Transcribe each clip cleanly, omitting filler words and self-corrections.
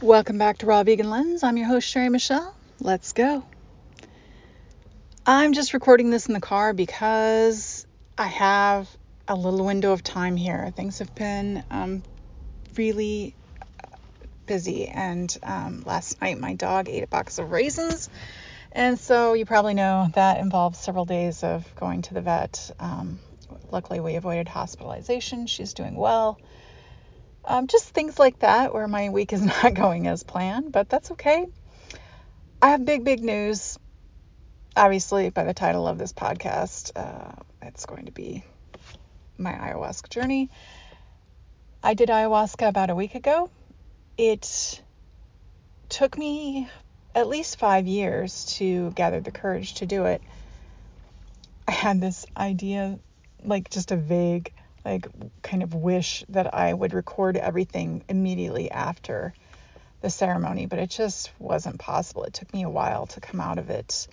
Welcome back to Raw Vegan Lens. I'm your host, Sherry Michelle. Let's go. I'm just recording this in the car because I have a little window of time here. Things have been really busy. And last night, my dog ate a box of raisins. And so you probably know that involves several days of going to the vet. Luckily, we avoided hospitalization. She's doing well. Just things like that where my week is not going as planned, but that's okay. I have big news. Obviously, by the title of this podcast, it's going to be my ayahuasca journey. I did ayahuasca about a week ago. It took me at least 5 years to gather the courage to do it. I had this idea, like just a vague kind of wish that I would record everything immediately after the ceremony, but it just wasn't possible. It took me a while to come out of it.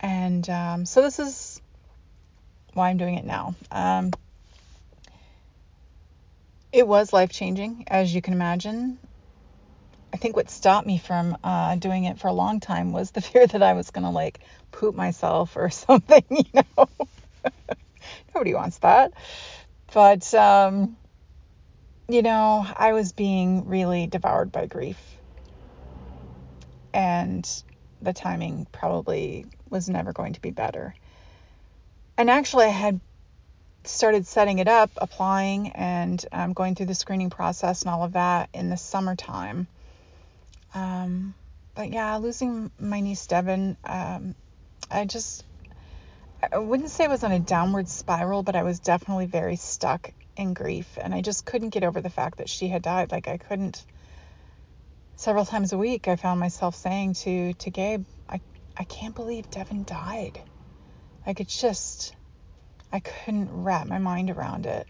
And so this is why I'm doing it now. It was life-changing, as you can imagine. I think what stopped me from doing it for a long time was the fear that I was going to poop myself or something, you know. Nobody wants that. But, you know, I was being really devoured by grief, and the timing probably was never going to be better. And actually, I had started setting it up, applying, and going through the screening process and all of that in the summertime. But yeah, losing my niece, Devin, I wouldn't say I was on a downward spiral, but I was definitely very stuck in grief. And I just couldn't get over the fact that she had died. I couldn't. Several times a week, I found myself saying to Gabe, I can't believe Devin died. I couldn't wrap my mind around it.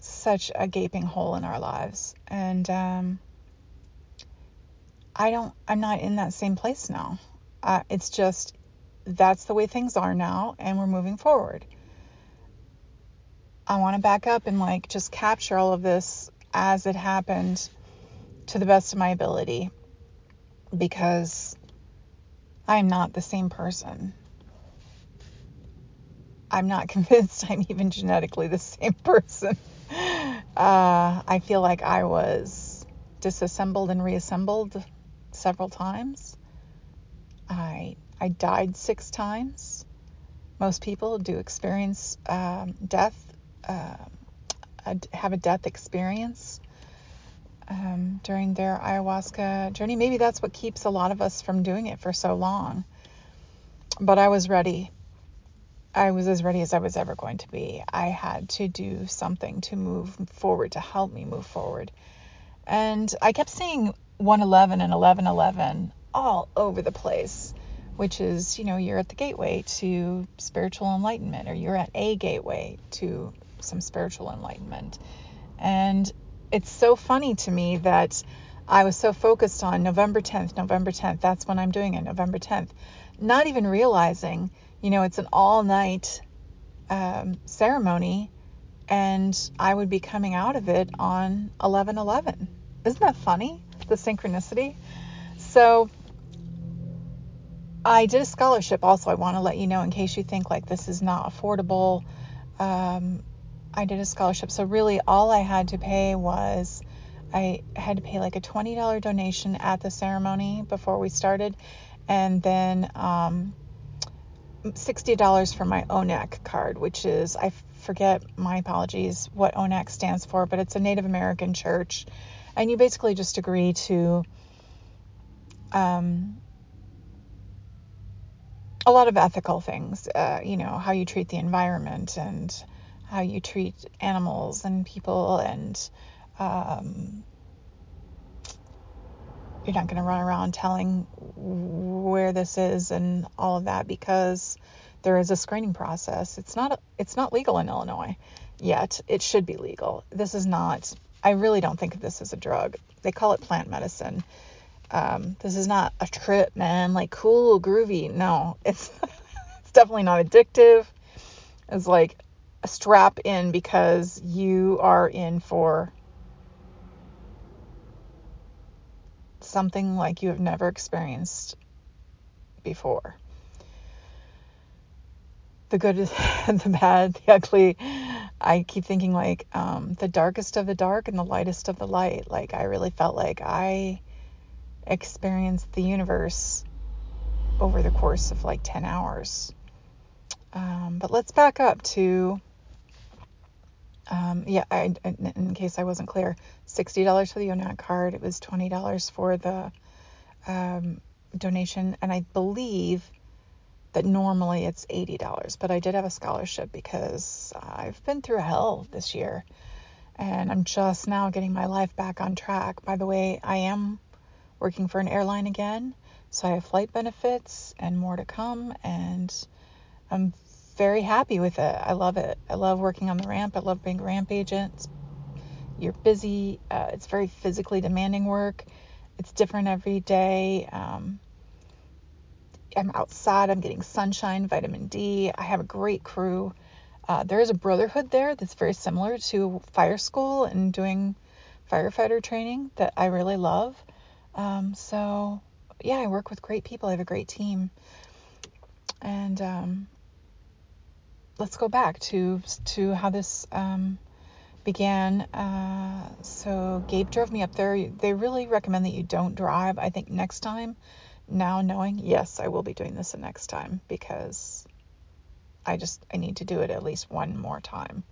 Such a gaping hole in our lives. And I'm not in that same place now. It's just, that's the way things are now, and we're moving forward. I want to back up and just capture all of this as it happened to the best of my ability, because I'm not the same person. I'm not convinced I'm even genetically the same person. I feel like I was disassembled and reassembled several times. I died 6 times. Most people do experience death, have a death experience during their ayahuasca journey. Maybe that's what keeps a lot of us from doing it for so long. But I was ready. I was as ready as I was ever going to be. I had to do something to move forward, to help me move forward. And I kept seeing 111 and 1111 all over the place, which is, you're at the gateway to spiritual enlightenment, or you're at a gateway to some spiritual enlightenment. And it's so funny to me that I was so focused on November 10th. That's when I'm doing it, November 10th. Not even realizing, it's an all-night ceremony, and I would be coming out of it on 11/11. Isn't that funny? The synchronicity. So I did a scholarship also. I want to let you know in case you think this is not affordable. I did a scholarship. So really all I had to pay was a $20 donation at the ceremony before we started. And then $60 for my ONAC card, which is, I forget, my apologies, what ONAC stands for, but it's a Native American church. And you basically just agree to a lot of ethical things, how you treat the environment and how you treat animals and people, and you're not going to run around telling where this is and all of that, because there is a screening process. It's not legal in Illinois yet. It should be legal. This is not, I really don't think of this as a drug. They call it plant medicine. This is not a trip, man, cool, groovy. No, it's definitely not addictive. It's a strap in, because you are in for something like you have never experienced before. The good, the bad, the ugly. I keep thinking like the darkest of the dark and the lightest of the light. Like I really felt like I experienced the universe over the course of like 10 hours. But let's back up to, I, in case I wasn't clear, $60 for the ONAC card. It was $20 for the donation. And I believe that normally it's $80, but I did have a scholarship because I've been through hell this year and I'm just now getting my life back on track. By the way, I am working for an airline again, so I have flight benefits and more to come, and I'm very happy with it. I love it. I love working on the ramp. I love being a ramp agent. You're busy. It's very physically demanding work. It's different every day. I'm outside. I'm getting sunshine, vitamin D. I have a great crew. There is a brotherhood there that's very similar to fire school and doing firefighter training that I really love. So yeah, I work with great people. I have a great team. And let's go back to how this began. So Gabe drove me up there. They really recommend that you don't drive. I think next time, now knowing, yes, I will be doing this the next time because I need to do it at least one more time.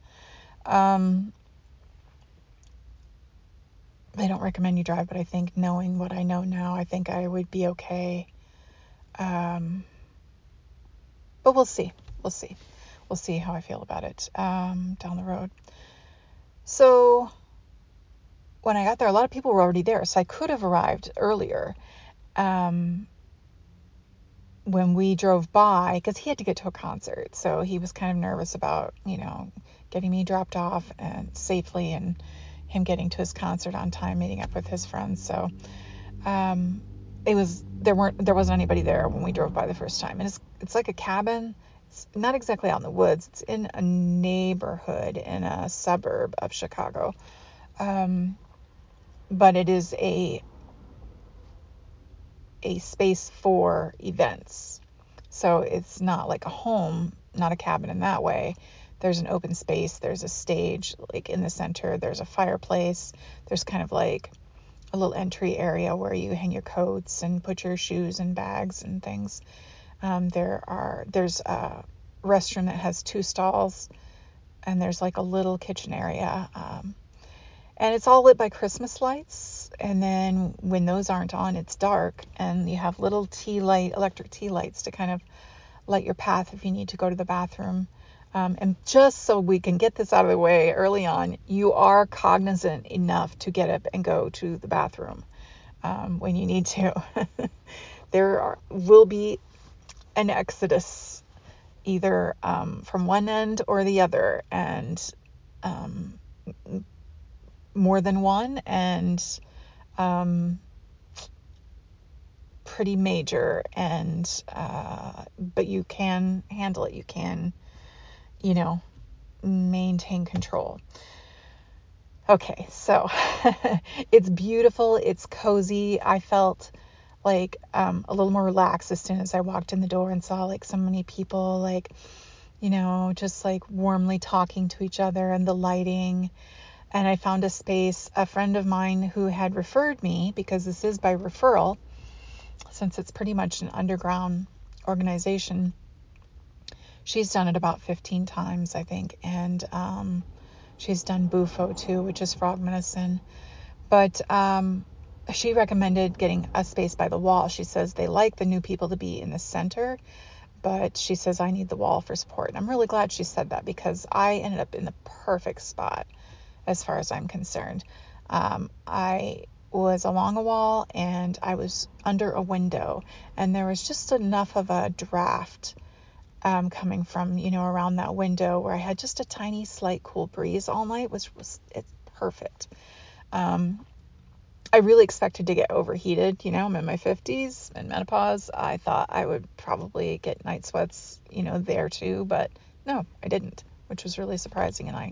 They don't recommend you drive, but I think knowing what I know now, I think I would be okay. But we'll see. We'll see how I feel about it down the road. So when I got there, a lot of people were already there, so I could have arrived earlier. When we drove by, because he had to get to a concert, so he was kind of nervous about, getting me dropped off and safely and him getting to his concert on time, meeting up with his friends. So, there wasn't anybody there when we drove by the first time. And it's like a cabin. It's not exactly out in the woods. It's in a neighborhood in a suburb of Chicago. But it is a space for events. So it's not like a home, not a cabin in that way. There's an open space. There's a stage like in the center. There's a fireplace. There's kind of like a little entry area where you hang your coats and put your shoes and bags and things. There's a restroom that has 2 stalls, and there's like a little kitchen area. And it's all lit by Christmas lights. And then when those aren't on, it's dark, and you have little electric tea lights to kind of light your path if you need to go to the bathroom. And just so we can get this out of the way early on, you are cognizant enough to get up and go to the bathroom when you need to. Will be an exodus either from one end or the other, and more than one, and pretty major, and but you can handle it. You can, maintain control. Okay, so it's beautiful. It's cozy. I felt like a little more relaxed as soon as I walked in the door and saw like so many people, like just like warmly talking to each other, and the lighting. And I found a space, a friend of mine who had referred me, because this is by referral, since it's pretty much an underground organization. She's done it about 15 times, I think. And she's done Bufo too, which is frog medicine. But she recommended getting a space by the wall. She says they like the new people to be in the center, but she says I need the wall for support. And I'm really glad she said that, because I ended up in the perfect spot. As far as I'm concerned, I was along a wall and I was under a window, and there was just enough of a draft coming from, around that window, where I had just a tiny, slight, cool breeze all night. It's perfect. I really expected to get overheated. I'm in my 50s and menopause. I thought I would probably get night sweats, there too, but no, I didn't, which was really surprising. And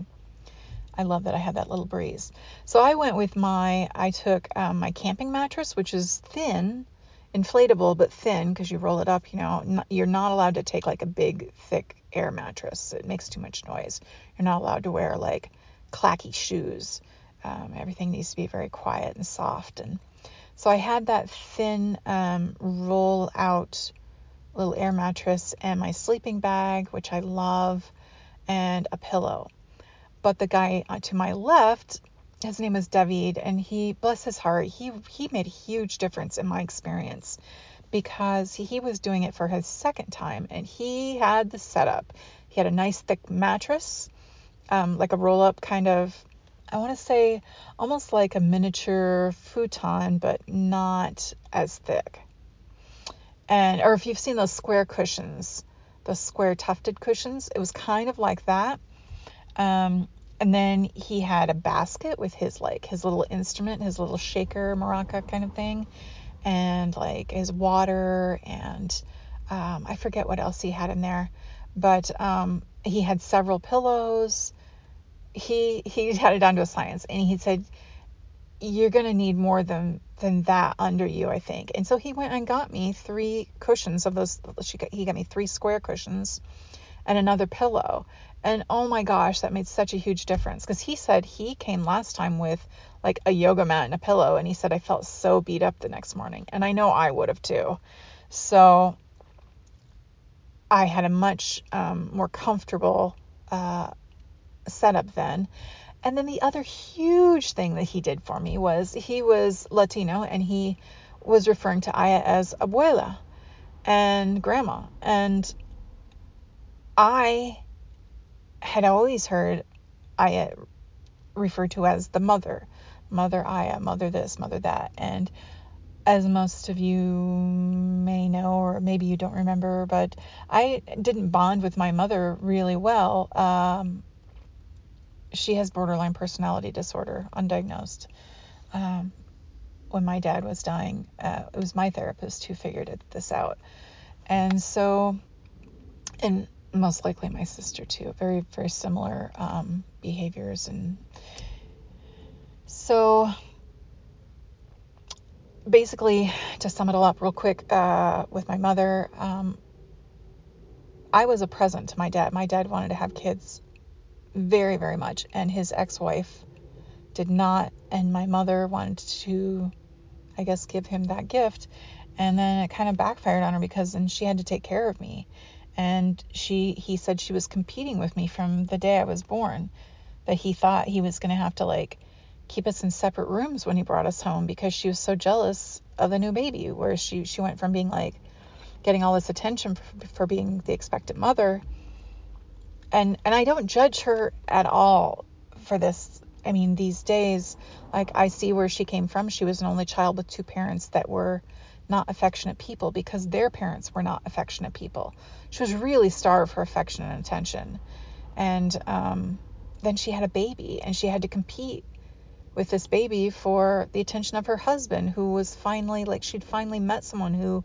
I love that I had that little breeze. So I went with I took my camping mattress, which is thin, inflatable, but thin, because you roll it up, you know, you're not allowed to take like a big, thick air mattress. It makes too much noise. You're not allowed to wear like clacky shoes. Everything needs to be very quiet and soft. And so I had that thin roll out little air mattress and my sleeping bag, which I love, and a pillow. But the guy to my left, his name is David, and he, bless his heart, he made a huge difference in my experience, because he was doing it for his second time, and he had the setup. He had a nice thick mattress, like a roll-up kind of, I want to say almost like a miniature futon, but not as thick. And, or if you've seen those square cushions, the square tufted cushions, it was kind of like that. And then he had a basket with his, like, his little instrument, his little shaker, maraca kind of thing, and like his water, and I forget what else he had in there, but he had several pillows. He had it down to a science, and he said, you're going to need more than that under you, I think. And so he went and got me three cushions of those. He got me three square cushions and another pillow. And oh my gosh, that made such a huge difference, because he said he came last time with like a yoga mat and a pillow, and he said, I felt so beat up the next morning. And I know I would have too. So I had a much more comfortable setup then. And then the other huge thing that he did for me was, he was Latino, and he was referring to Aya as Abuela and Grandma. And I had always heard Aya referred to as the mother. Mother Aya, mother this, mother that. And as most of you may know, or maybe you don't remember, but I didn't bond with my mother really well. She has borderline personality disorder, undiagnosed. When my dad was dying, it was my therapist who figured this out. And so, and most likely my sister too, very, very similar behaviors. And so basically, to sum it all up real quick, with my mother, I was a present to my dad. My dad wanted to have kids very, very much, and his ex-wife did not, and my mother wanted to, I guess, give him that gift, and then it kind of backfired on her, because then she had to take care of me, and he said she was competing with me from the day I was born, that he thought he was going to have to, like, keep us in separate rooms when he brought us home, because she was so jealous of the new baby, where she went from being, like, getting all this attention for being the expectant mother. And I don't judge her at all for this. I mean, these days, like, I see where she came from. She was an only child with two parents that were not affectionate people, because their parents were not affectionate people. She was really starved for affection and attention. And then she had a baby, and she had to compete with this baby for the attention of her husband, who was finally, like, she'd finally met someone who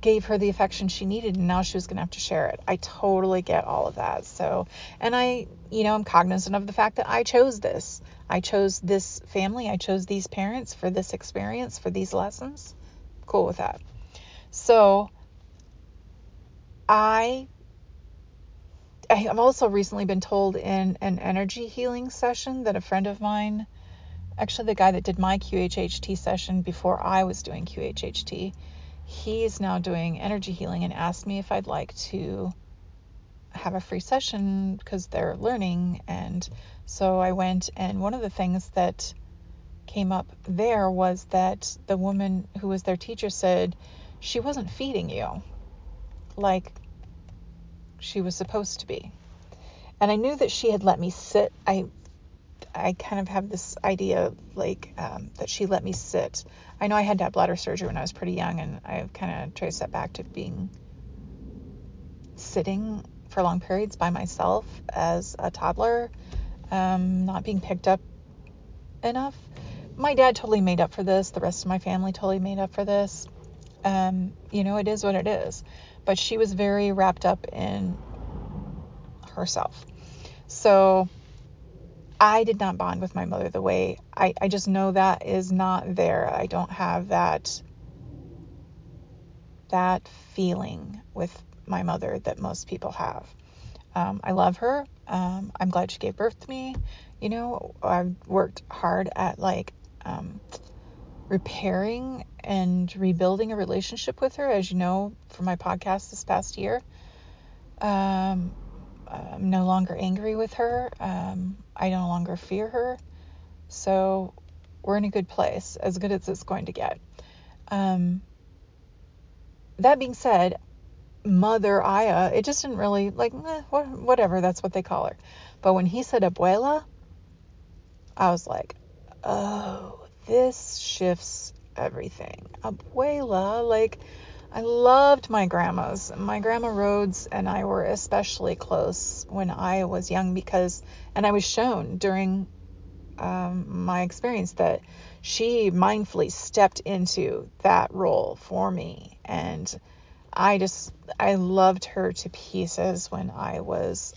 gave her the affection she needed, and now she was going to have to share it. I totally get all of that. So, and I, you know, I'm cognizant of the fact that I chose this. I chose this family. I chose these parents for this experience, for these lessons. Cool with that. So I have also recently been told in an energy healing session that a friend of mine, actually the guy that did my QHHT session before I was doing QHHT, he's now doing energy healing, and asked me if I'd like to have a free session, because they're learning. And so I went, and one of the things that came up there was that the woman who was their teacher said she wasn't feeding you like she was supposed to be. And I knew that she had let me sit. I kind of have this idea, like, that she let me sit. I know I had to have bladder surgery when I was pretty young, and I kind of traced that back to being sitting for long periods by myself as a toddler, not being picked up enough. My dad totally made up for this. The rest of my family totally made up for this. You know, it is what it is. But she was very wrapped up in herself. So I did not bond with my mother the way I just know that is not there. I don't have that feeling with my mother that most people have. I love her. I'm glad she gave birth to me. You know, I've worked hard at repairing and rebuilding a relationship with her, as you know, for my podcast this past year. I'm no longer angry with her. I no longer fear her. So we're in a good place, as good as it's going to get. That being said, Mother Aya, it just didn't really, whatever, that's what they call her. But when he said Abuela, I was like, oh, this shifts everything. Abuela, I loved my grandmas. My grandma Rhodes and I were especially close when I was young and I was shown during my experience that she mindfully stepped into that role for me. And I loved her to pieces when I was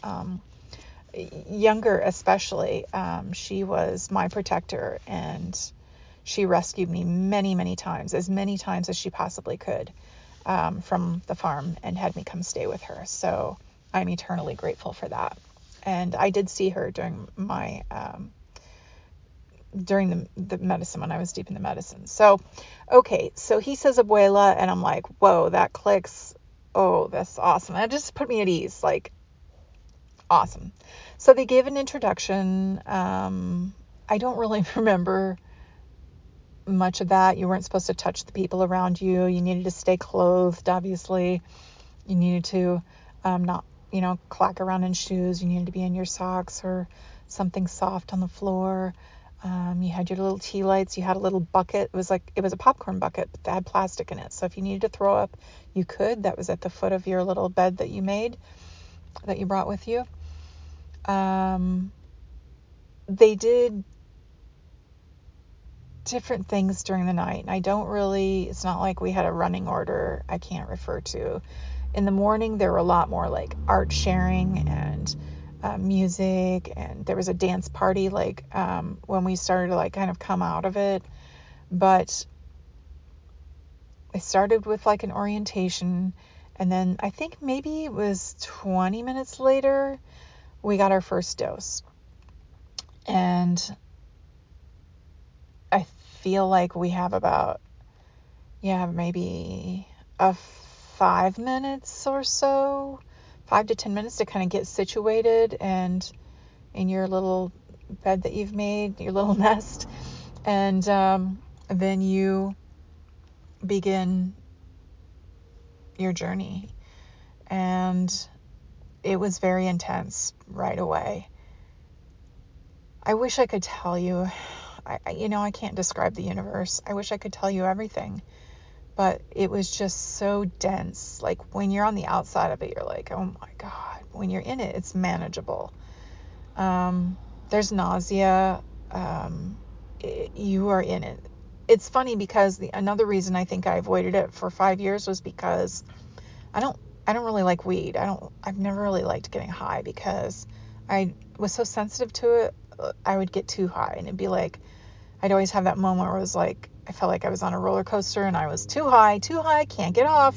younger, especially. She was my protector, and she rescued me many, many times as she possibly could. From the farm, and had me come stay with her. So I'm eternally grateful for that. And I did see her during my during the medicine, when I was deep in the medicine. So, okay. So he says Abuela, and I'm like, whoa, that clicks. Oh, that's awesome. That just put me at ease. Awesome. So they gave an introduction. I don't really remember much of that. You weren't supposed to touch the people around you. You needed to stay clothed, obviously. You needed to not, clack around in shoes. You needed to be in your socks or something soft on the floor. You had your little tea lights. You had a little bucket. It was a popcorn bucket, but that had plastic in it. So if you needed to throw up, you could. That was at the foot of your little bed that you made, that you brought with you. They did different things during the night, and it's not like we had a running order. I can't refer to. In the morning, there were a lot more art sharing and music, and there was a dance party when we started to kind of come out of it. But I started with an orientation, and then I think maybe it was 20 minutes later we got our first dose. And I feel like we have about, maybe 5 minutes or so, 5 to 10 minutes to kind of get situated and in your little bed that you've made, your little nest. And then you begin your journey. And it was very intense right away. I wish I could tell you. I can't describe the universe. I wish I could tell you everything, but it was just so dense. When you're on the outside of it, you're like, oh my God. When you're in it, it's manageable. There's nausea. You are in it. It's funny because another reason I think I avoided it for 5 years was because I don't really like weed. I've never really liked getting high because I was so sensitive to it. I would get too high, and it'd be I'd always have that moment where it was I felt like I was on a roller coaster and I was too high, can't get off,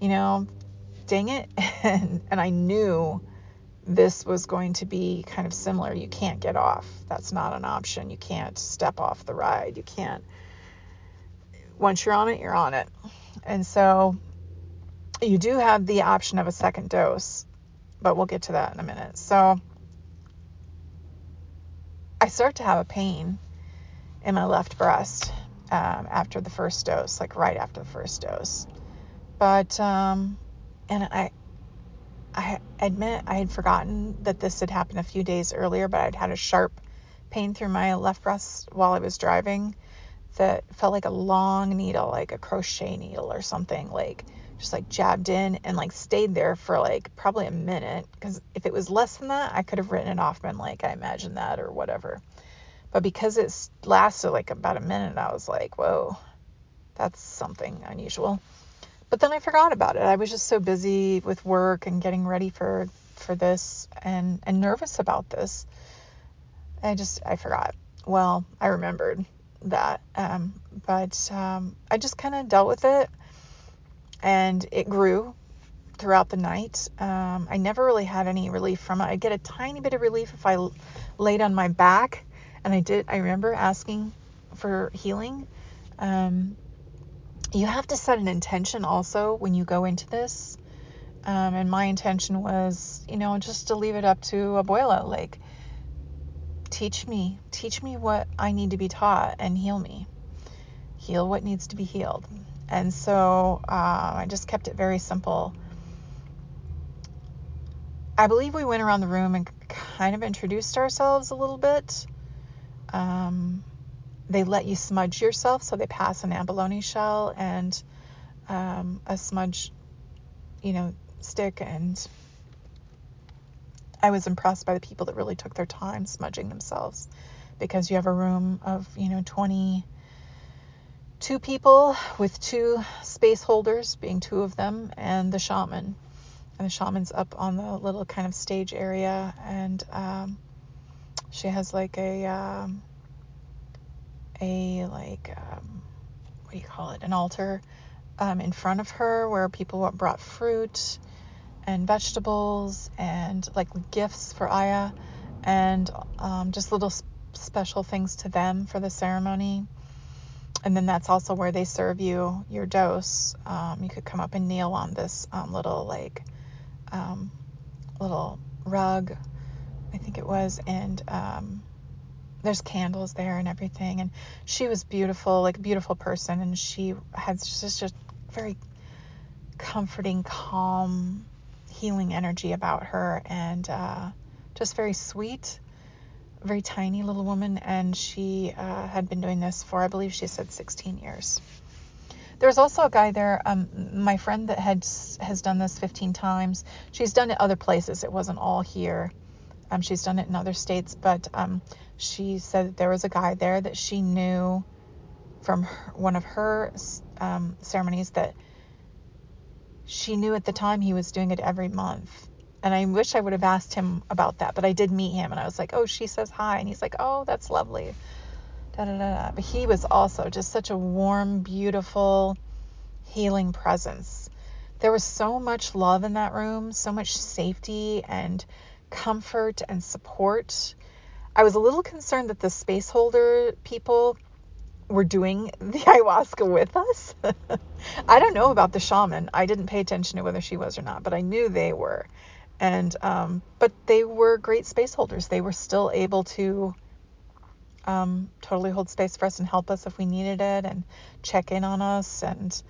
dang it. And I knew this was going to be kind of similar. You can't get off. That's not an option. You can't step off the ride. You can't, once you're on it, you're on it. And so you do have the option of a second dose, but we'll get to that in a minute. So I start to have a pain in my left breast after the first dose, right after the first dose. But and I admit I had forgotten that this had happened a few days earlier, but I'd had a sharp pain through my left breast while I was driving that felt like a long needle, like a crochet needle or something, just jabbed in and stayed there for probably a minute. Cause if it was less than that, I could have written it off, been I imagined that or whatever. But because it lasted about a minute, I was whoa, that's something unusual. But then I forgot about it. I was just so busy with work and getting ready for this and nervous about this. I forgot. Well, I remembered that. But I just kind of dealt with it, and it grew throughout the night. I never really had any relief from it. I get a tiny bit of relief if I laid on my back, and I remember asking for healing. You have to set an intention also when you go into this. And my intention was, just to leave it up to Abuela, like, teach me what I need to be taught, and heal me, heal what needs to be healed. And so, I just kept it very simple. I believe we went around the room and kind of introduced ourselves a little bit. They let you smudge yourself. So they pass an abalone shell and, a smudge, stick. And I was impressed by the people that really took their time smudging themselves, because you have a room of, 22 people with two space holders, being two of them, and the shaman. And the shaman's up on the little kind of stage area, and she has like an altar in front of her, where people brought fruit and vegetables and like gifts for Aya, and just little special things to them for the ceremony. And then that's also where they serve you your dose. You could come up and kneel on this little rug, I think it was, and there's candles there and everything. And she was beautiful, like a beautiful person, and she had just a very comforting, calm, healing energy about her, and just very sweet, very tiny little woman. And she had been doing this for, I believe she said, 16 years. There was also a guy there, my friend that has done this 15 times. She's done it other places. It wasn't all here. She's done it in other states, but she said that there was a guy there that she knew from one of her ceremonies, that she knew at the time he was doing it every month. And I wish I would have asked him about that, but I did meet him, and I was like, oh, she says hi. And he's like, oh, that's lovely. Da, da, da, da. But he was also just such a warm, beautiful, healing presence. There was so much love in that room, so much safety and comfort and support. I was a little concerned that the space holder people were doing the ayahuasca with us. I don't know about the shaman. I didn't pay attention to whether she was or not, but I knew they were. And but they were great space holders. They were still able to totally hold space for us and help us if we needed it, and check in on us. And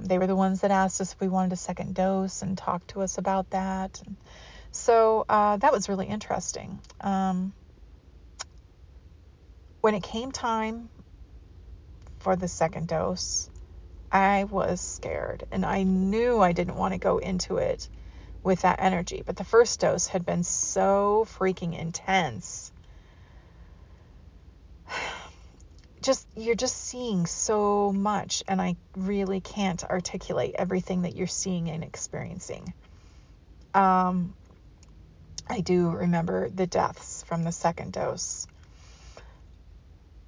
they were the ones that asked us if we wanted a second dose and talked to us about that. And so that was really interesting. When it came time for the second dose, I was scared, and I knew I didn't want to go into it with that energy. But the first dose had been so freaking intense. You're just seeing so much, and I really can't articulate everything that you're seeing and experiencing. I do remember the deaths from the second dose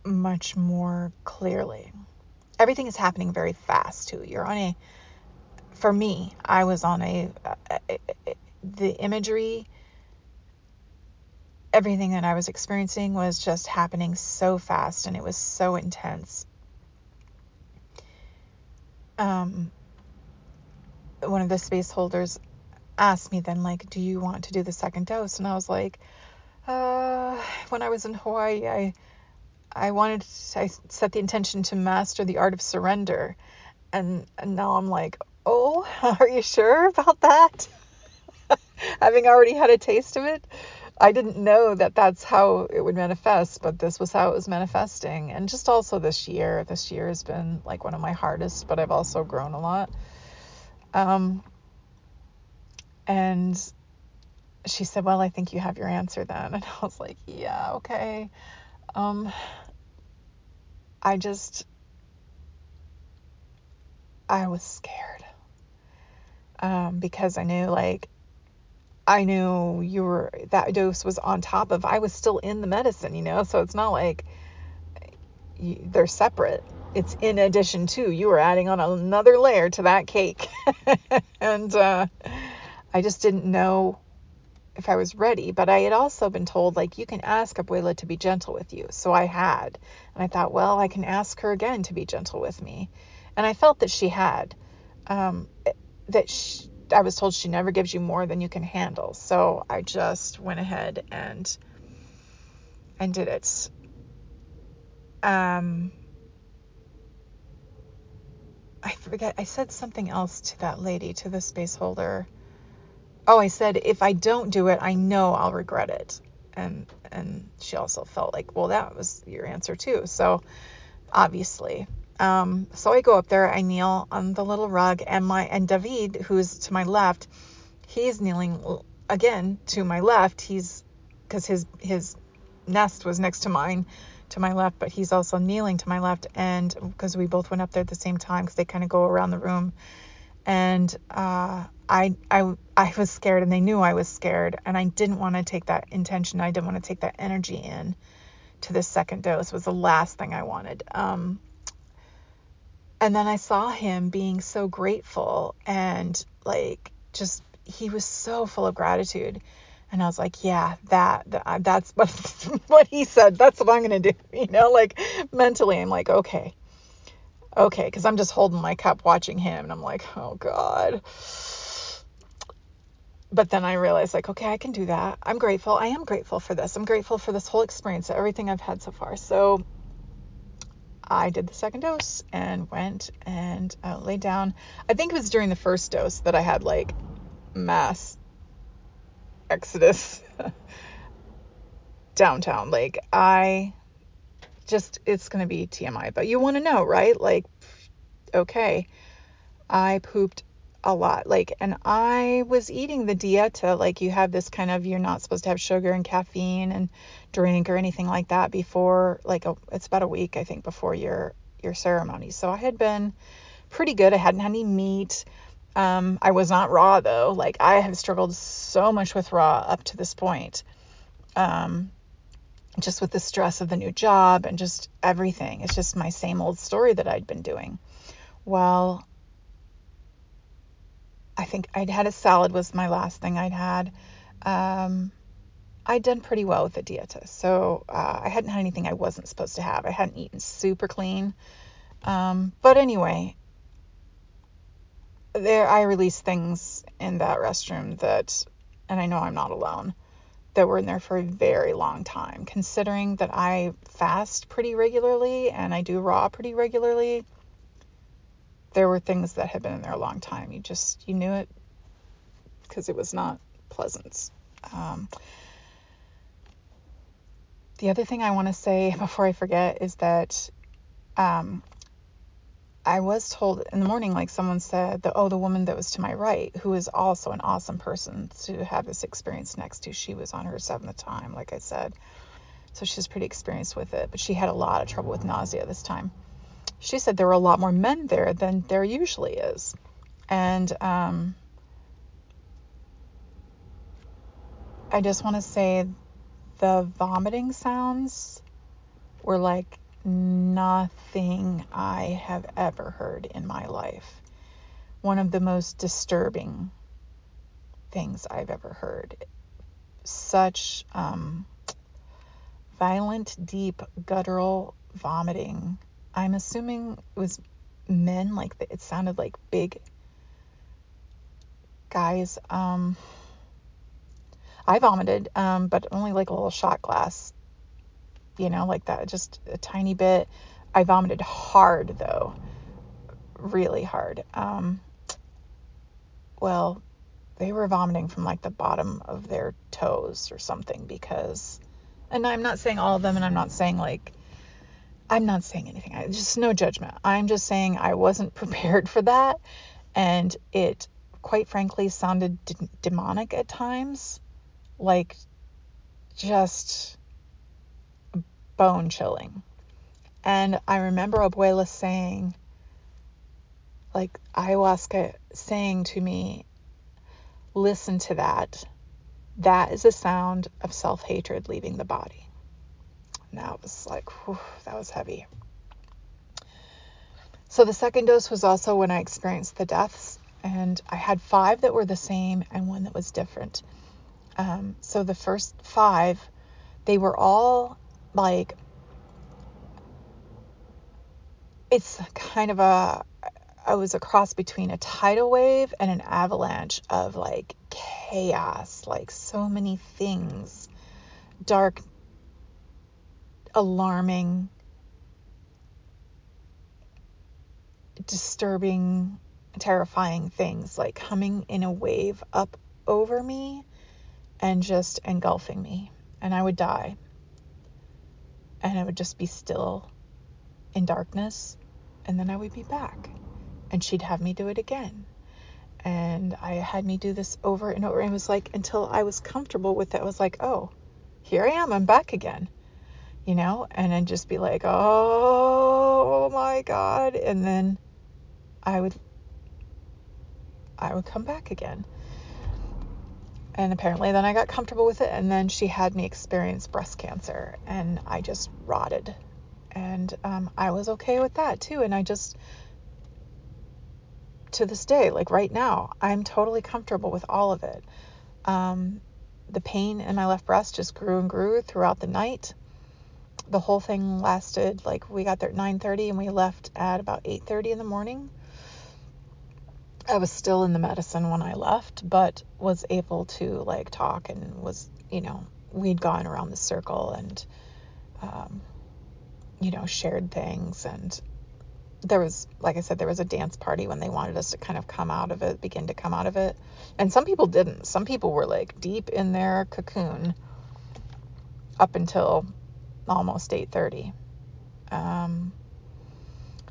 much more clearly. Everything is happening very fast too. The imagery, everything that I was experiencing was just happening so fast, and it was so intense. One of the space holders asked me then, like, do you want to do the second dose? And I was like, when I was in Hawaii, I set the intention to master the art of surrender. And now I'm like, oh, are you sure about that? Having already had a taste of it. I didn't know that that's how it would manifest, but this was how it was manifesting. And just also this year has been like one of my hardest, but I've also grown a lot. And she said, well, I think you have your answer then. And I was like, yeah, okay. I was scared, because I knew, like, I knew you were, that dose was on top of, I was still in the medicine, you know, so it's not like they're separate. It's in addition to, you were adding on another layer to that cake. And I just didn't know if I was ready, but I had also been told, like, you can ask Abuela to be gentle with you. So I had, and I thought, well, I can ask her again to be gentle with me. And I felt that she had, I was told she never gives you more than you can handle. So I just went ahead and did it. I forget, I said something else to that lady, to the space holder. Oh, I said, if I don't do it, I know I'll regret it. And she also felt like, well, that was your answer too. So obviously, so I go up there, I kneel on the little rug, and David, who's to my left, he's kneeling again to my left. He's, cause his nest was next to mine, to my left, but he's also kneeling to my left. And cause we both went up there at the same time, cause they kind of go around the room. And, I was scared, and they knew I was scared, and I didn't want to take that intention. I didn't want to take that energy in to this second dose. It was the last thing I wanted. And then I saw him being so grateful, and like, just, he was so full of gratitude. And I was like, yeah, that's what he said. That's what I'm going to do. You know, like mentally I'm like, okay. Cause I'm just holding my cup watching him, and I'm like, oh God. But then I realized, like, okay, I can do that. I'm grateful. I am grateful for this. I'm grateful for this whole experience, everything I've had so far. So I did the second dose and went and laid down. I think it was during the first dose that I had like mass exodus downtown. Like I just, it's going to be TMI, but you want to know, right? Like, okay, I pooped a lot, like, and I was eating the dieta, like you have this kind of, you're not supposed to have sugar and caffeine and drink or anything like that before, like it's about a week, I think, before your ceremony. So I had been pretty good. I hadn't had any meat. I was not raw though. Like I have struggled so much with raw up to this point. Just with the stress of the new job and just everything. It's just my same old story that I'd been doing. Well, I think I'd had a salad was my last thing I'd had. I'd done pretty well with the dieta. So, I hadn't had anything I wasn't supposed to have. I hadn't eaten super clean. But anyway, there, I released things in that restroom that, and I know I'm not alone, that were in there for a very long time, considering that I fast pretty regularly and I do raw pretty regularly. There were things that had been in there a long time. You knew it because it was not pleasant. The other thing I want to say before I forget is that, I was told in the morning, like someone said that, the woman that was to my right, who is also an awesome person to have this experience next to, she was on her 7th time, like I said, so she's pretty experienced with it, but she had a lot of trouble with nausea this time. She said there were a lot more men there than there usually is. And, I just want to say the vomiting sounds were like nothing I have ever heard in my life. One of the most disturbing things I've ever heard. Such, violent, deep, guttural vomiting. I'm assuming it was men, like it sounded like big guys. I vomited, but only like a little shot glass, you know, like that, just a tiny bit. I vomited hard though, really hard. Well, they were vomiting from like the bottom of their toes or something, because, and I'm not saying all of them, and I'm not saying anything. Just no judgment. I'm just saying I wasn't prepared for that. And it, quite frankly, sounded demonic at times. Like, just bone chilling. And I remember Abuela saying, like, ayahuasca saying to me, listen to that. That is the sound of self-hatred leaving the body. Now it was like, whew, that was heavy. So the second dose was also when I experienced the deaths, and I had 5 that were the same and 1 that was different. So the first 5, they were all like, it's kind of I was a cross between a tidal wave and an avalanche of like chaos, like so many things, dark, alarming, disturbing, terrifying things like coming in a wave up over me and just engulfing me, and I would die and I would just be still in darkness, and then I would be back and she'd have me do it again. And I had me do this over and over, and it was like until I was comfortable with it. I was like, oh, here I am, I'm back again, you know. And I'd just be like, oh my God, and then I would come back again. And apparently then I got comfortable with it, and then she had me experience breast cancer, and I just rotted. And I was okay with that too. And I just, to this day, like right now, I'm totally comfortable with all of it. The pain in my left breast just grew and grew throughout the night. The whole thing lasted, like we got there at 9:30 and we left at about 8:30 in the morning. I was still in the medicine when I left, but was able to like talk, and was, you know, we'd gone around the circle and, you know, shared things. And there was, like I said, there was a dance party when they wanted us to kind of come out of it, begin to come out of it. And some people didn't. Some people were like deep in their cocoon up until almost 8:30.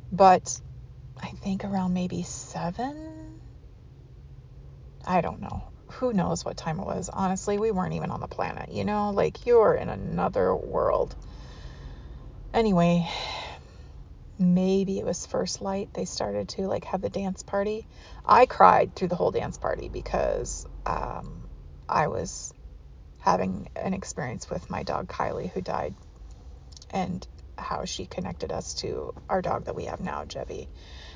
But I think around maybe 7, I don't know. Who knows what time it was? Honestly, we weren't even on the planet, you know, like you're in another world. Anyway, maybe it was first light. They started to like have the dance party. I cried through the whole dance party because I was having an experience with my dog, Kylie, who died, and how she connected us to our dog that we have now, Jevy,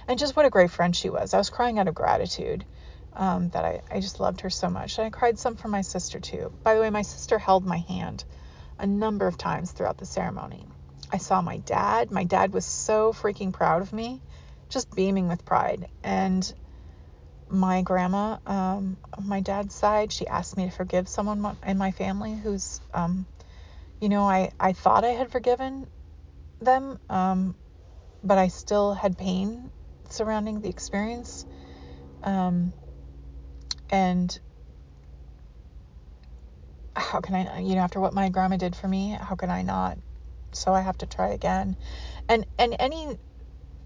and just what a great friend she was. I was crying out of gratitude. That I just loved her so much. And I cried some for my sister too. By the way, my sister held my hand a number of times throughout the ceremony. I saw my dad. My dad was so freaking proud of me, just beaming with pride. And my grandma, on my dad's side, she asked me to forgive someone in my family who's, you know, I thought I had forgiven them, but I still had pain surrounding the experience. And how can I, you know, after what my grandma did for me, how can I not? So I have to try again. And any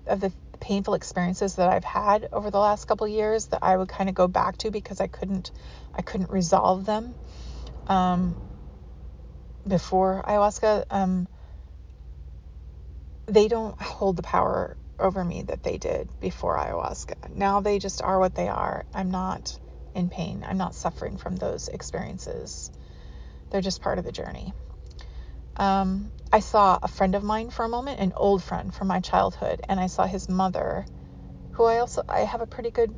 of the painful experiences that I've had over the last couple of years that I would kind of go back to because I couldn't resolve them, before ayahuasca, they don't hold the power over me that they did before ayahuasca. Now they just are what they are. I'm not in pain. I'm not suffering from those experiences. They're just part of the journey. I saw a friend of mine for a moment, an old friend from my childhood, and I saw his mother, who I have a pretty good,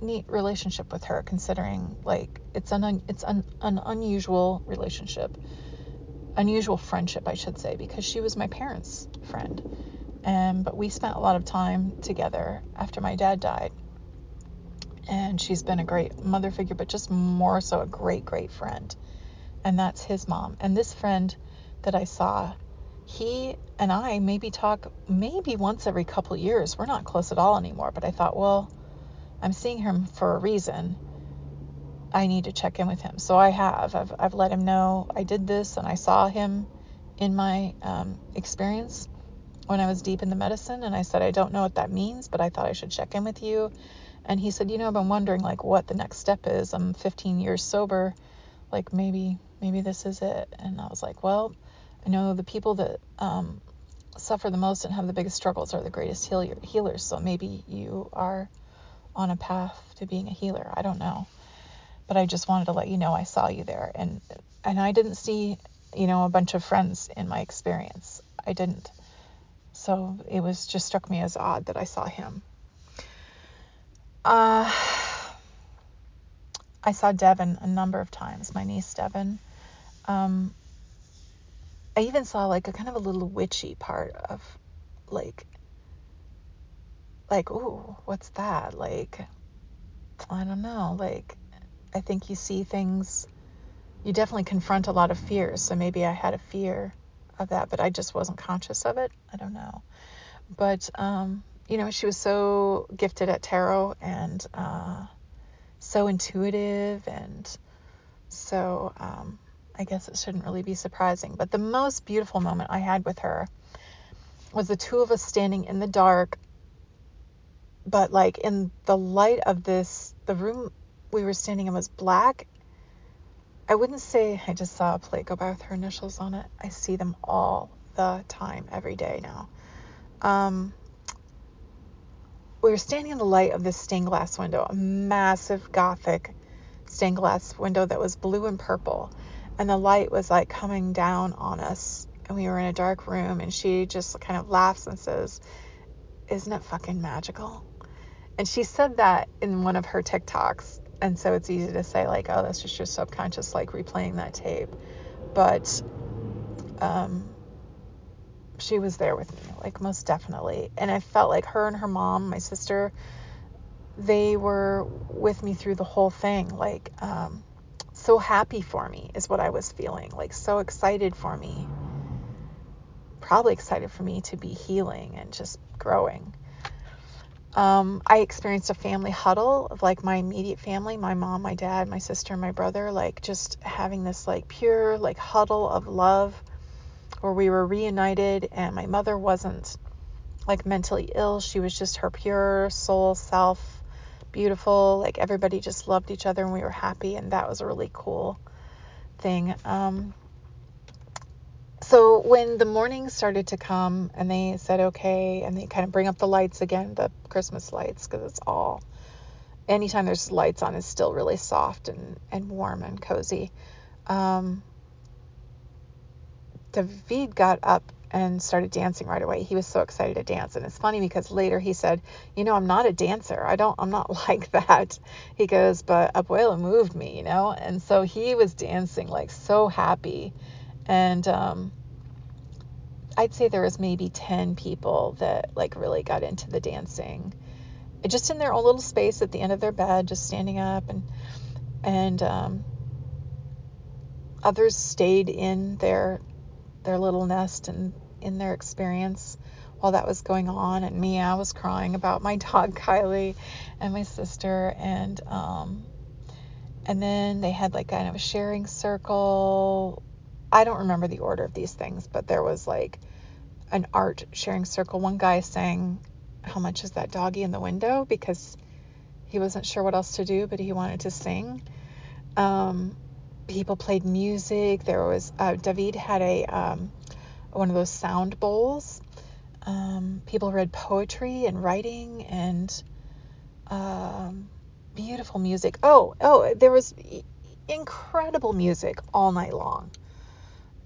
neat relationship with her, considering like it's an unusual relationship, unusual friendship, I should say, because she was my parents' friend. But we spent a lot of time together after my dad died, and she's been a great mother figure, but just more so a great, great friend. And that's his mom. And this friend that I saw, he and I maybe talk maybe once every couple years. We're not close at all anymore, but I thought, well, I'm seeing him for a reason. I need to check in with him. So I have, I've let him know I did this, and I saw him in my, experience when I was deep in the medicine. And I said, I don't know what that means, but I thought I should check in with you. And he said, you know, I've been wondering like what the next step is. I'm 15 years sober. Like maybe this is it. And I was like, well, I know the people that, suffer the most and have the biggest struggles are the greatest healers. So maybe you are on a path to being a healer. I don't know. but I just wanted to let you know I saw you there. And I didn't see, you know, a bunch of friends in my experience. I didn't. So it was just struck me as odd that I saw him. I saw Devin a number of times, my niece Devin. I even saw like a kind of a little witchy part of like, ooh, what's that? Like, I don't know. Like, I think you see things, you definitely confront a lot of fears. So maybe I had a fear of that, but I just wasn't conscious of it. I don't know. But, you know, she was so gifted at tarot and, so intuitive. And so, I guess it shouldn't really be surprising, but the most beautiful moment I had with her was the two of us standing in the dark, but like in the light of this, the room we were standing in was black. I wouldn't say I just saw a plate go by with her initials on it. I see them all the time, every day now. We were standing in the light of this stained glass window, a massive Gothic stained glass window that was blue and purple. And the light was like coming down on us, and we were in a dark room, and she just kind of laughs and says, "Isn't it fucking magical?" And she said that in one of her TikToks. And so it's easy to say like, oh, that's just your subconscious, like replaying that tape. But, she was there with me, like most definitely. And I felt like her and her mom, my sister, they were with me through the whole thing. Like, so happy for me is what I was feeling, like so excited for me, probably excited for me to be healing and just growing. I experienced a family huddle of like my immediate family, my mom, my dad, my sister, my brother, like just having this like pure like huddle of love where we were reunited, and my mother wasn't like mentally ill. She was just her pure soul self. Beautiful, like everybody just loved each other and we were happy, and that was a really cool thing. So when the morning started to come and they said okay, and they kind of bring up the lights again, the Christmas lights, because it's all, anytime there's lights on, it's still really soft and warm and cozy. David got up and started dancing right away. He was so excited to dance. And it's funny because later he said, you know, I'm not a dancer. I'm not like that. He goes, but Abuela moved me, you know? And so he was dancing like so happy. And, I'd say there was maybe 10 people that like really got into the dancing, just in their own little space at the end of their bed, just standing up, and others stayed in their little nest and in their experience while that was going on. And me, I was crying about my dog Kylie and my sister, and then they had like kind of a sharing circle. I don't remember the order of these things, but there was like an art sharing circle. One guy sang, "How much is that doggy in the window?" because he wasn't sure what else to do, but he wanted to sing. People played music. There was David had a one of those sound bowls. People read poetry and writing, and beautiful music. Oh, there was incredible music all night long.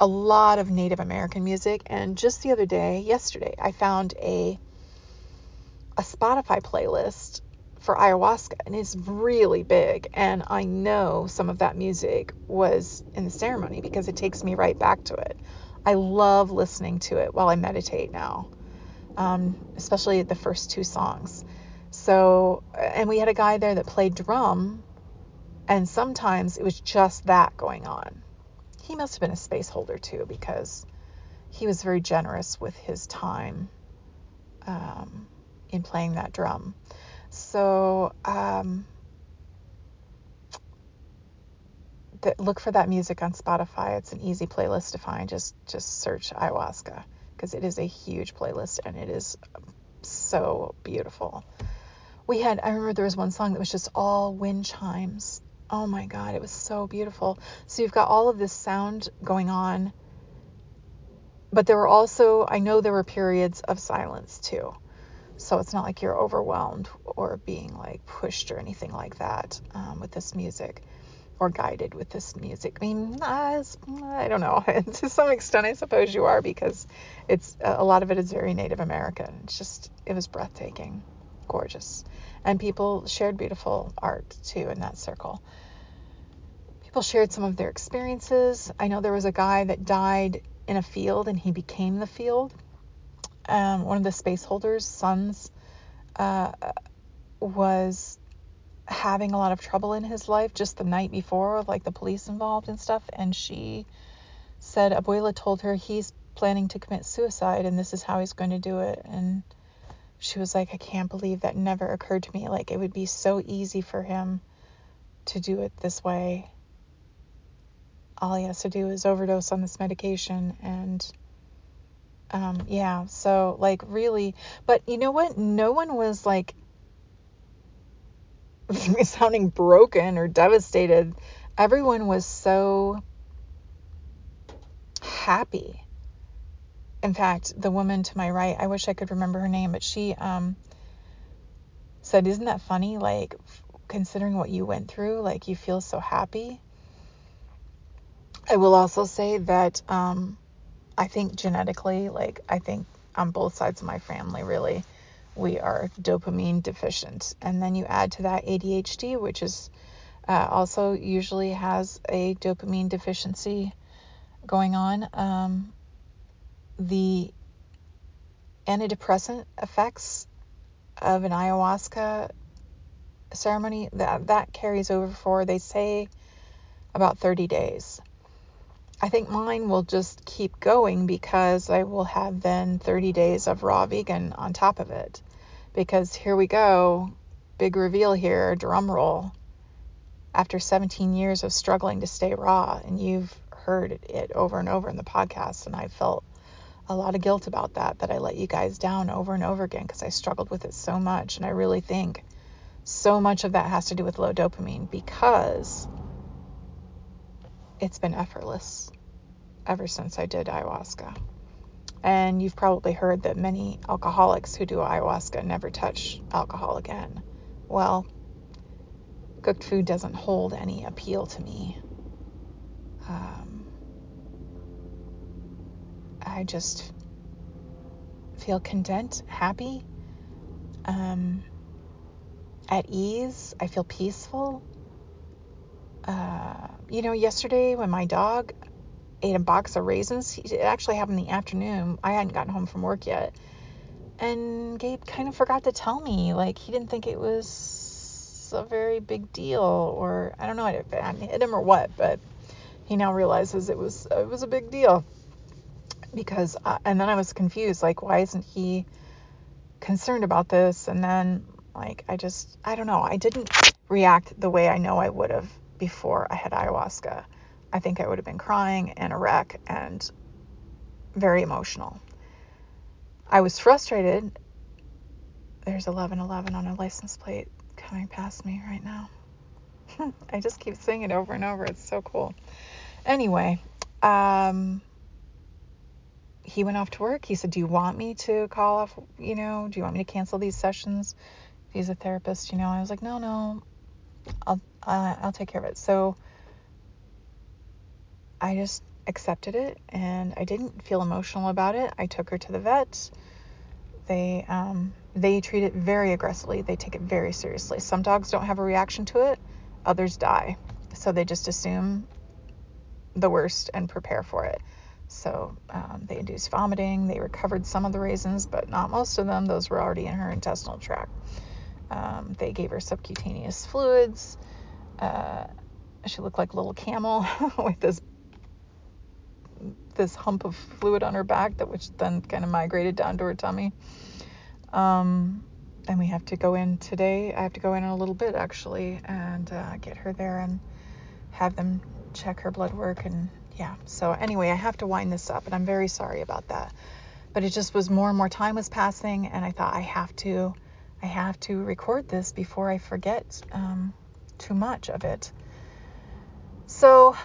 A lot of Native American music. And just the other day, yesterday, I found a Spotify playlist for ayahuasca, and it's really big. And I know some of that music was in the ceremony because it takes me right back to it. I love listening to it while I meditate now, especially the first two songs. So, and we had a guy there that played drum, and sometimes it was just that going on. He must have been a space holder too, because he was very generous with his time in playing that drum. So look for that music on Spotify. It's an easy playlist to find. Just search ayahuasca, because it is a huge playlist and it is so beautiful. I remember there was one song that was just all wind chimes. Oh my God, it was so beautiful. So you've got all of this sound going on, but there were also, I know there were periods of silence too. So it's not like you're overwhelmed or being like pushed or anything like that with this music. more guided with this music. I mean, I don't know. To some extent, I suppose you are, because it's a lot of it is very Native American. It's just, it was breathtaking, gorgeous. And people shared beautiful art too in that circle. People shared some of their experiences. I know there was a guy that died in a field and he became the field. One of the space holders' sons was having a lot of trouble in his life just the night before, like the police involved and stuff. And she said Abuela told her he's planning to commit suicide and this is how he's going to do it. And she was like, I can't believe that never occurred to me. Like, it would be so easy for him to do it this way. All he has to do is overdose on this medication. And yeah, so like really, but you know what? No one was like sounding broken or devastated. Everyone was so happy. In fact, the woman to my right, I wish I could remember her name, but she said, isn't that funny? Like, considering what you went through, like you feel so happy. I will also say that, I think genetically, like I think on both sides of my family, really, we are dopamine deficient. And then you add to that ADHD, which is also usually has a dopamine deficiency going on. The antidepressant effects of an ayahuasca ceremony, that carries over for, they say, about 30 days. I think mine will just keep going because I will have then 30 days of raw vegan on top of it. Because here we go, big reveal here, drum roll. After 17 years of struggling to stay raw, and you've heard it over and over in the podcast, and I felt a lot of guilt about that I let you guys down over and over again because I struggled with it so much. And I really think so much of that has to do with low dopamine because it's been effortless ever since I did ayahuasca. And you've probably heard that many alcoholics who do ayahuasca never touch alcohol again. Well, cooked food doesn't hold any appeal to me. I just feel content, happy, at ease. I feel peaceful. You know, yesterday when my dog ate a box of raisins, it actually happened in the afternoon. I hadn't gotten home from work yet. And Gabe kind of forgot to tell me, like, he didn't think it was a very big deal, or I don't know if it hit him or what, but he now realizes it was a big deal because, and then I was confused, like, why isn't he concerned about this? And then like, I don't know. I didn't react the way I know I would have before I had ayahuasca. I think I would have been crying and a wreck and very emotional. I was frustrated. There's 1111 on a license plate coming past me right now. I just keep seeing it over and over. It's so cool. Anyway, he went off to work. He said, do you want me to call off, you know, do you want me to cancel these sessions? He's a therapist, you know. I was like, no, I'll take care of it. So I just accepted it and I didn't feel emotional about it. I took her to the vet. They treat it very aggressively. They take it very seriously. Some dogs don't have a reaction to it. Others die. So they just assume the worst and prepare for it. So, they induced vomiting. They recovered some of the raisins, but not most of them. Those were already in her intestinal tract. They gave her subcutaneous fluids. She looked like a little camel with this hump of fluid on her back that, which then kind of migrated down to her tummy. And we have to go in today. I have to go in a little bit actually and, get her there and have them check her blood work. And yeah. So anyway, I have to wind this up and I'm very sorry about that, but it just was more and more time was passing. And I thought I have to record this before I forget, too much of it. So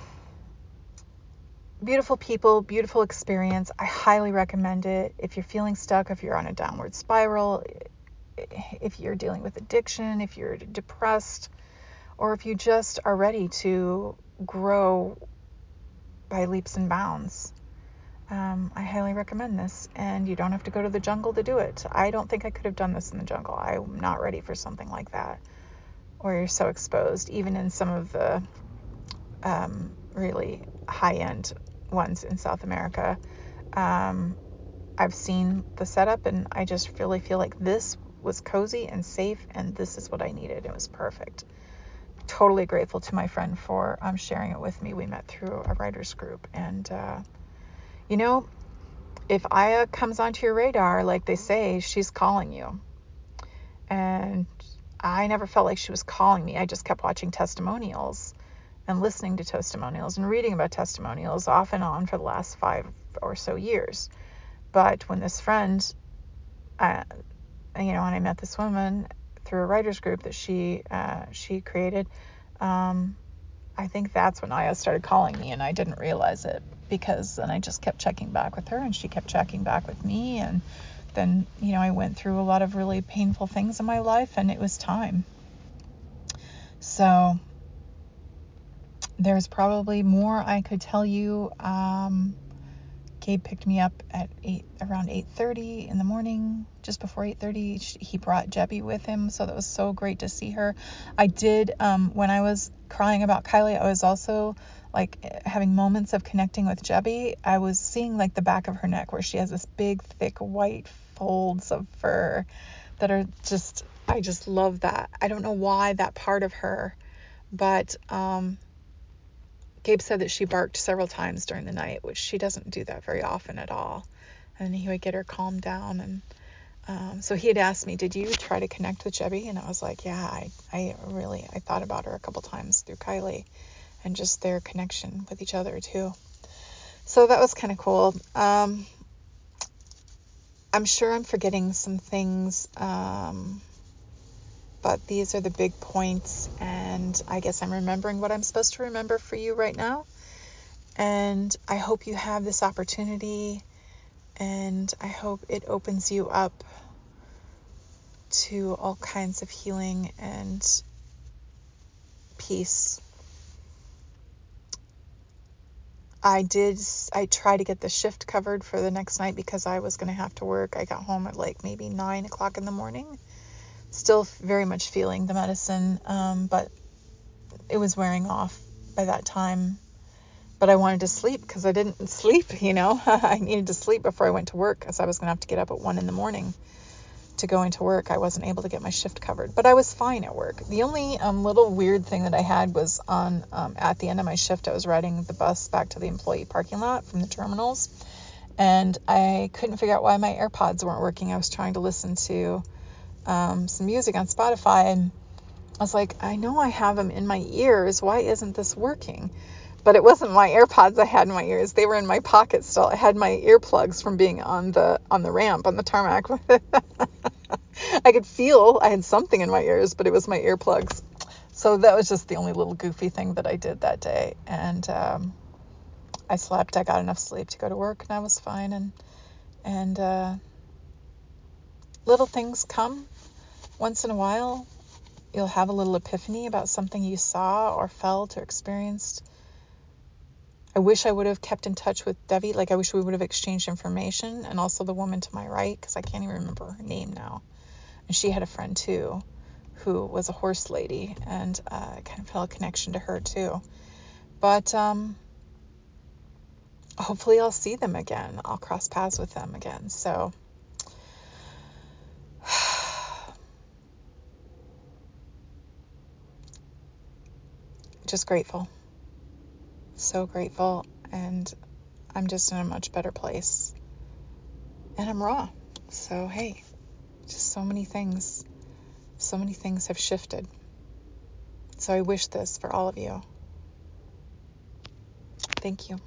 beautiful people, beautiful experience. I highly recommend it. If you're feeling stuck, if you're on a downward spiral, if you're dealing with addiction, if you're depressed, or if you just are ready to grow by leaps and bounds. I highly recommend this, and you don't have to go to the jungle to do it. I don't think I could have done this in the jungle. I'm not ready for something like that, where you're so exposed, even in some of the really high-end ones in South America. I've seen the setup, and I just really feel like this was cozy and safe, and this is what I needed. It was perfect. Totally grateful to my friend for sharing it with me. We met through a writer's group, and you know, if Aya comes onto your radar, like they say, she's calling you. And I never felt like she was calling me. I just kept watching testimonials and listening to testimonials and reading about testimonials off and on for the last 5 or so years. But when this friend, and I met this woman through a writer's group that she created, I think that's when Aya started calling me, and I didn't realize it, because then I just kept checking back with her, and she kept checking back with me. And then, I went through a lot of really painful things in my life, and it was time. So there's probably more I could tell you. Gabe picked me up at around 8:30 in the morning, just before 8:30. He brought Jevy with him, so that was so great to see her. I did, when I was crying about Kylie, I was also like having moments of connecting with Jevy. I was seeing like the back of her neck, where she has this big, thick, white folds of fur that are just, I just love that. I don't know why that part of her, but Gabe said that she barked several times during the night, which she doesn't do that very often at all. And he would get her calmed down. And so he had asked me, did you try to connect with Jevy? And I was like, yeah, I thought about her a couple times through Kylie, and just their connection with each other too. So that was kind of cool. I'm sure I'm forgetting some things, but these are the big points, and I guess I'm remembering what I'm supposed to remember for you right now. And I hope you have this opportunity, and I hope it opens you up to all kinds of healing and peace. I tried to get the shift covered for the next night, because I was going to have to work. I got home at like maybe 9 o'clock in the morning, still very much feeling the medicine, but it was wearing off by that time. But I wanted to sleep, because I didn't sleep, I needed to sleep before I went to work, because I was going to have to get up at 1 a.m. to go into work. I wasn't able to get my shift covered, but I was fine at work. The only little weird thing that I had was on at the end of my shift, I was riding the bus back to the employee parking lot from the terminals, and I couldn't figure out why my AirPods weren't working. I was trying to listen to some music on Spotify, and I was like, I know I have them in my ears. Why isn't this working? But it wasn't my AirPods I had in my ears. They were in my pocket still. I had my earplugs from being on the ramp, on the tarmac. I could feel I had something in my ears, but it was my earplugs. So that was just the only little goofy thing that I did that day. And I slept. I got enough sleep to go to work, and I was fine. And little things come once in a while. You'll have a little epiphany about something you saw or felt or experienced. I wish I would have kept in touch with Debbie. Like, I wish we would have exchanged information, and also the woman to my right, because I can't even remember her name now. And she had a friend too, who was a horse lady, and I kind of felt a connection to her too. But hopefully I'll see them again. I'll cross paths with them again. So just grateful. So grateful, and I'm just in a much better place, and I'm raw. So hey, just so many things have shifted. So I wish this for all of you. Thank you.